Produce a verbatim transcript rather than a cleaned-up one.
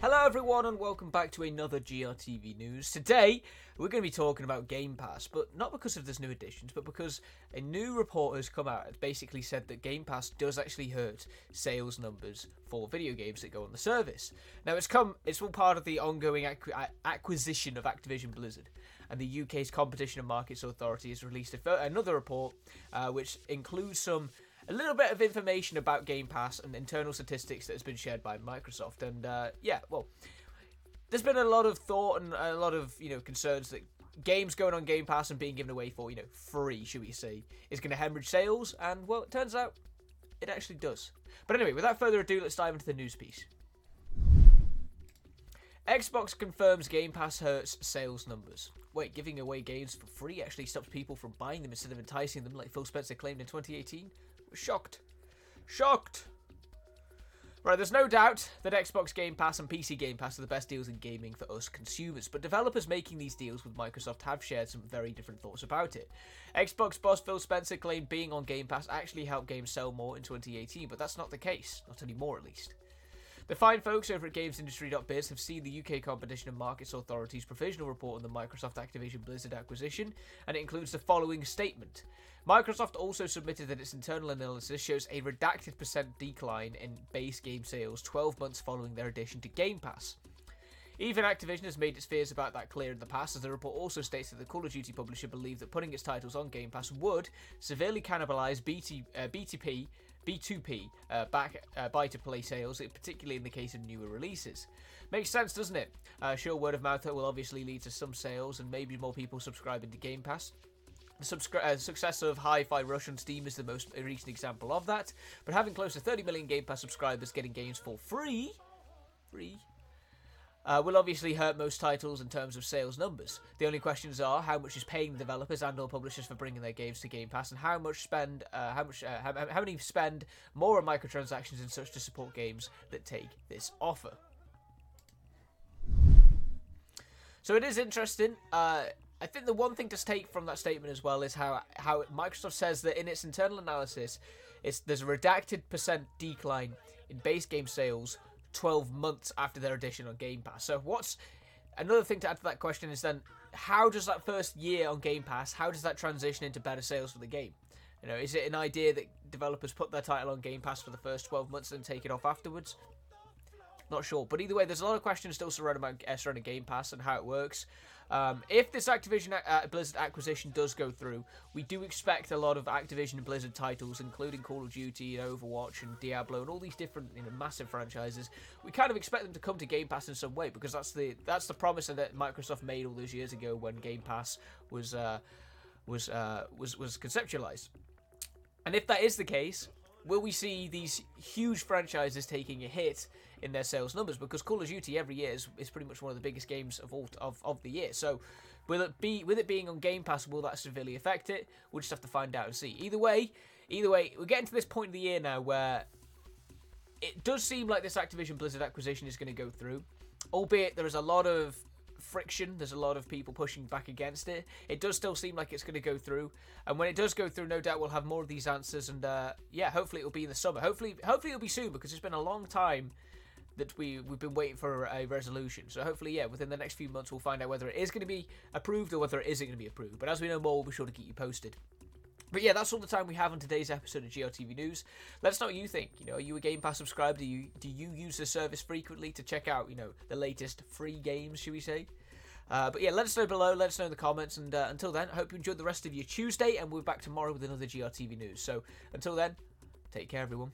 Hello everyone and welcome back to another G R T V News. Today we're going to be talking about Game Pass, but not because of this new additions, but because a new report has come out that basically said that Game Pass does actually hurt sales numbers for video games that go on the service. Now it's come, it's all part of the ongoing acqu- acquisition of Activision Blizzard, and the U K's Competition and Markets Authority has released a f- another report uh, which includes some a little bit of information about Game Pass and internal statistics that has been shared by Microsoft. And uh, yeah, well, there's been a lot of thought and a lot of, you know, concerns that games going on Game Pass and being given away for, you know, free, should we say, is going to hemorrhage sales. And well, it turns out it actually does. But anyway, without further ado, let's dive into the news piece. Xbox confirms Game Pass hurts sales numbers. Wait, giving away games for free actually stops people from buying them instead of enticing them, like Phil Spencer claimed in twenty eighteen? Shocked. Shocked. Right, there's no doubt that Xbox Game Pass and P C Game Pass are the best deals in gaming for us consumers, but developers making these deals with Microsoft have shared some very different thoughts about it. Xbox boss Phil Spencer claimed being on Game Pass actually helped games sell more in twenty eighteen, but that's not the case. Not anymore, at least. The fine folks over at Games Industry dot biz have seen the U K Competition and Markets Authority's provisional report on the Microsoft Activision Blizzard acquisition, and it includes the following statement. Microsoft also submitted that its internal analysis shows a redacted percent decline in base game sales twelve months following their addition to Game Pass. Even Activision has made its fears about that clear in the past, as the report also states that the Call of Duty publisher believed that putting its titles on Game Pass would severely cannibalise B T, uh, B T P B two P uh, back uh, buy-to-play sales, particularly in the case of newer releases. Makes sense, doesn't it? Uh, sure, word of mouth will obviously lead to some sales and maybe more people subscribing to Game Pass. The subscri- uh, success of Hi-Fi Rush on Steam is the most recent example of that. But having close to thirty million Game Pass subscribers getting games for free, free, uh, will obviously hurt most titles in terms of sales numbers. The only questions are how much is paying the developers and/or publishers for bringing their games to Game Pass, and how much spend, uh, how much, uh, how, how many spend more on microtransactions and such to support games that take this offer. So it is interesting. Uh, I think the one thing to take from that statement as well is how how Microsoft says that in its internal analysis, it's there's a redacted percent decline in base game sales twelve months after their addition on Game Pass. So what's another thing to add to that question is then, how does that first year on Game Pass, how does that transition into better sales for the game? You know, is it an idea that developers put their title on Game Pass for the first twelve months and take it off afterwards? Not sure, but either way, there's a lot of questions still surrounding, about, uh, surrounding Game Pass and how it works. Um, if this Activision uh, Blizzard acquisition does go through, we do expect a lot of Activision and Blizzard titles, including Call of Duty and Overwatch and Diablo and all these different, you know, massive franchises. We kind of expect them to come to Game Pass in some way, because that's the that's the promise that Microsoft made all those years ago when Game Pass was uh, was uh, was was conceptualized. And if that is the case, will we see these huge franchises taking a hit in their sales numbers? Because Call of Duty every year is, is pretty much one of the biggest games of all of, of the year. So will it be with it being on Game Pass, will that severely affect it? We'll just have to find out and see. Either way, either way, we're getting to this point of the year now where it does seem like this Activision Blizzard acquisition is going to go through, albeit there is a lot of friction, there's a lot of people pushing back against it. It does still seem like it's going to go through, and when it does go through, no doubt we'll have more of these answers. And uh yeah, hopefully it'll be in the summer, hopefully hopefully it'll be soon, because it's been a long time that we we've been waiting for a resolution. So hopefully, yeah, within the next few months we'll find out whether it is going to be approved or whether it isn't going to be approved. But as we know more, we'll be sure to keep you posted. But yeah, that's all the time we have on today's episode of G R T V News. Let us know what you think. You know, are you a Game Pass subscriber? Do you do you use the service frequently to check out, you know, the latest free games, should we say? Uh, but yeah, let us know below. Let us know in the comments. And uh, until then, I hope you enjoyed the rest of your Tuesday. And we'll be back tomorrow with another G R T V News. So until then, take care, everyone.